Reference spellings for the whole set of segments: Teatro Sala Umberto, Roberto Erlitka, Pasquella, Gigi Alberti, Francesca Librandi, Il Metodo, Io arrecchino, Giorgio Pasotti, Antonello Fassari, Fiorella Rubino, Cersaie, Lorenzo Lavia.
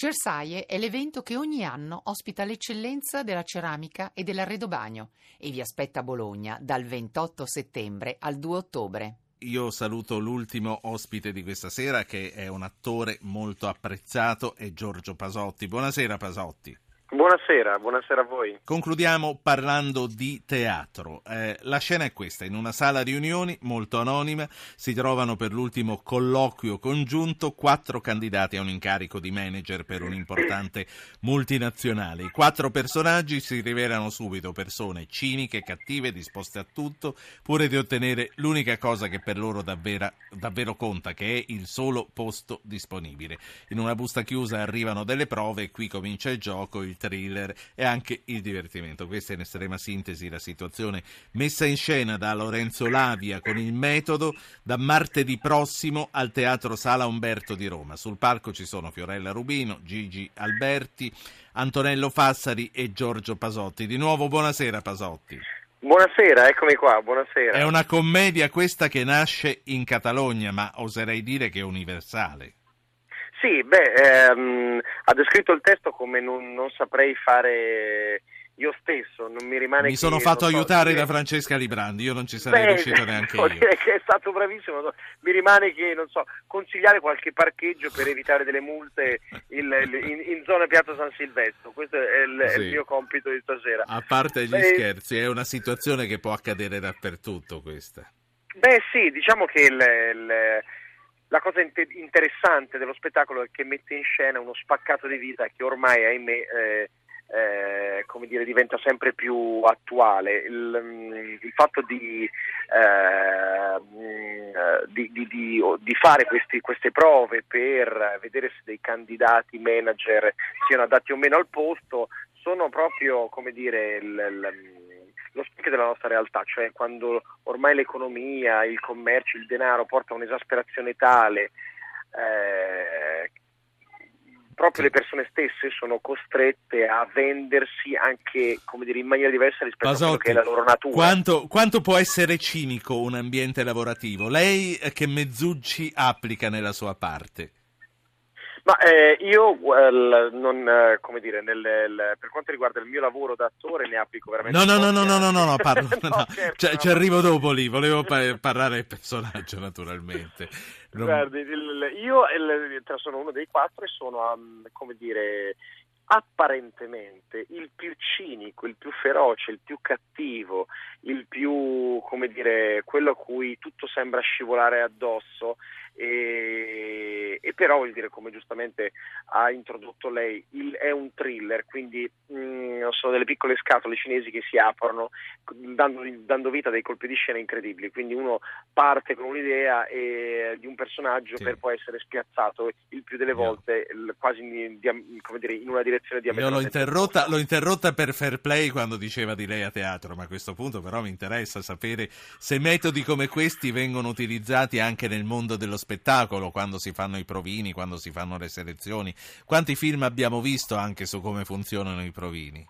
Cersaie è l'evento che ogni anno ospita l'eccellenza della ceramica e dell'arredobagno e vi aspetta a Bologna dal 28 settembre al 2 ottobre. Io saluto l'ultimo ospite di questa sera, che è un attore molto apprezzato, è Giorgio Pasotti. Buonasera Pasotti. Buonasera a voi. Concludiamo parlando di teatro. La scena è questa: in una sala riunioni molto anonima si trovano per l'ultimo colloquio congiunto 4 candidati a un incarico di manager per un'importante multinazionale. I 4 personaggi si rivelano subito persone ciniche, cattive, disposte a tutto pure di ottenere l'unica cosa che per loro davvero conta, che è il solo posto disponibile. In una busta chiusa arrivano delle prove e qui comincia il gioco, il thriller e anche il divertimento. Questa è in estrema sintesi la situazione messa in scena da Lorenzo Lavia con Il Metodo, da martedì prossimo al Teatro Sala Umberto di Roma. Sul palco ci sono Fiorella Rubino, Gigi Alberti, Antonello Fassari e Giorgio Pasotti. Di nuovo buonasera Pasotti. Buonasera, eccomi qua, buonasera. È una commedia questa che nasce in Catalogna, ma oserei dire che è universale. Sì, ha descritto il testo come non saprei fare io stesso, non mi rimane. Mi sono fatto aiutare da Francesca Librandi, io non ci sarei riuscito neanche io. Che è stato bravissimo, mi rimane che, consigliare qualche parcheggio per evitare delle multe in zona Piazza San Silvestro, questo è il mio compito di stasera. A parte gli scherzi, è una situazione che può accadere dappertutto questa. Sì, diciamo che la cosa interessante dello spettacolo è che mette in scena uno spaccato di vita che ormai, ahimè, diventa sempre più attuale. Il fatto di fare queste prove per vedere se dei candidati manager siano adatti o meno al posto sono proprio, lo specchio della nostra realtà, cioè quando ormai l'economia, il commercio, il denaro porta a un'esasperazione tale, proprio le persone stesse sono costrette a vendersi anche, in maniera diversa rispetto a quello che è la loro natura. Quanto può essere cinico un ambiente lavorativo? Lei che mezzucci applica nella sua parte? Per quanto riguarda il mio lavoro da attore ne applico veramente. No, parlo, no. Certo, ci arrivo dopo lì, volevo parlare del personaggio naturalmente. Guardi, sono uno dei 4 e sono, apparentemente il più cinico, il più feroce, il più cattivo, il più, quello a cui tutto sembra scivolare addosso e però, come giustamente ha introdotto lei, è un thriller, quindi sono delle piccole scatole cinesi che si aprono dando vita a dei colpi di scena incredibili, quindi uno parte con un'idea di un personaggio per poi essere spiazzato il più delle volte quasi in una direzione. Io l'ho interrotta per fair play quando diceva di lei a teatro, ma a questo punto però mi interessa sapere se metodi come questi vengono utilizzati anche nel mondo dello spettacolo, quando si fanno i provini, quando si fanno le selezioni. Quanti film abbiamo visto anche su come funzionano i provini?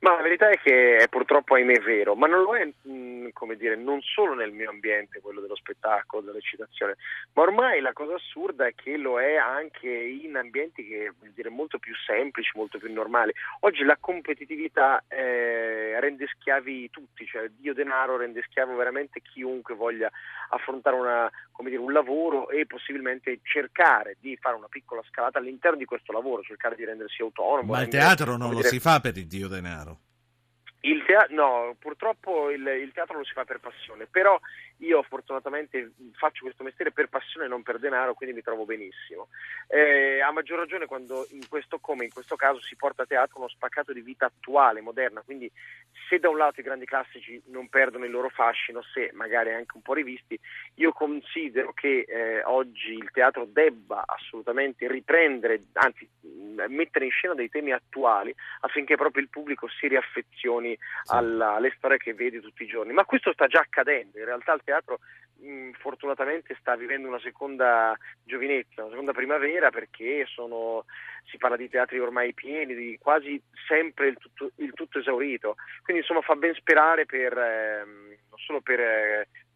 Ma la verità è che è purtroppo, ahimè, vero, ma non lo è, non solo nel mio ambiente, quello dello spettacolo, della recitazione, ma ormai la cosa assurda è che lo è anche in ambienti che, molto più semplici, molto più normali. Oggi la competitività rende schiavi tutti, cioè Dio denaro rende schiavo veramente chiunque voglia affrontare un lavoro e possibilmente cercare di fare una piccola scalata all'interno di questo lavoro, cercare di rendersi autonomo. Ma il teatro non lo si fa per il Dio denaro. No, purtroppo il teatro lo si fa per passione, però io fortunatamente faccio questo mestiere per passione e non per denaro, quindi mi trovo benissimo. A maggior ragione quando in questo caso si porta a teatro uno spaccato di vita attuale, moderna, quindi se da un lato i grandi classici non perdono il loro fascino, se magari anche un po' rivisti, io considero che oggi il teatro debba assolutamente riprendere, anzi mettere in scena dei temi attuali affinché proprio il pubblico si riaffezioni alle storie che vede tutti i giorni, ma questo sta già accadendo, in realtà il teatro fortunatamente sta vivendo una seconda giovinezza, una seconda primavera, perché si parla di teatri ormai pieni, di quasi sempre il tutto esaurito, quindi insomma fa ben sperare non solo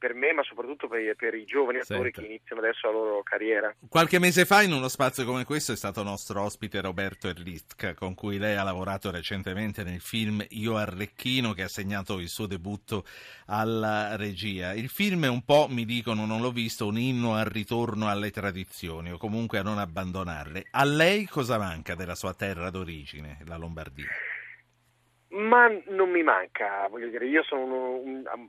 per me, ma soprattutto per i giovani attori che iniziano adesso la loro carriera. Qualche mese fa, in uno spazio come questo, è stato nostro ospite Roberto Erlitka, con cui lei ha lavorato recentemente nel film Io arrecchino, che ha segnato il suo debutto alla regia. Il film è un po', mi dicono, non l'ho visto, un inno al ritorno alle tradizioni, o comunque a non abbandonarle. A lei cosa manca della sua terra d'origine, la Lombardia? Ma non mi manca, voglio dire, io sono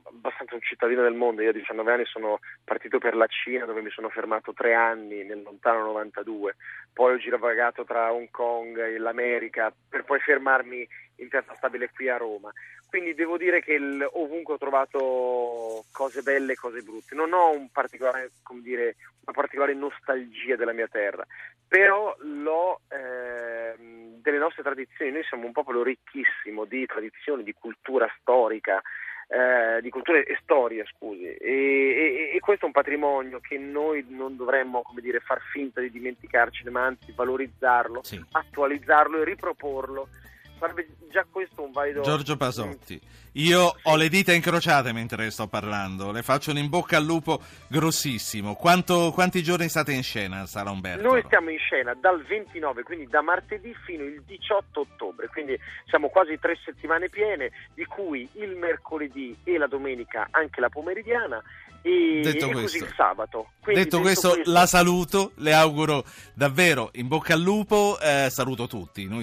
abbastanza un cittadino del mondo. Io a 19 anni sono partito per la Cina, dove mi sono fermato 3 anni nel lontano 92, poi ho girovagato tra Hong Kong e l'America per poi fermarmi in piazza stabile qui a Roma, quindi devo dire che ovunque ho trovato cose belle e cose brutte. Non ho un particolare, come dire, una particolare nostalgia della mia terra, però delle nostre tradizioni. Noi siamo un popolo ricchissimo di tradizioni, di cultura storica, di culture e storia, scusi, e questo è un patrimonio che noi non dovremmo, come dire, far finta di dimenticarci, ma anzi valorizzarlo, sì, attualizzarlo e riproporlo. Sarebbe già questo un valido... Giorgio Pasotti, io ho le dita incrociate mentre sto parlando, le faccio un in bocca al lupo grossissimo. Quanti giorni state in scena al Sala Umberto? Noi siamo in scena dal 29, quindi da martedì fino il 18 ottobre, quindi siamo quasi 3 settimane piene, di cui il mercoledì e la domenica anche la pomeridiana, e così il sabato. Quindi, detto questo, la saluto, le auguro davvero in bocca al lupo, saluto tutti. Noi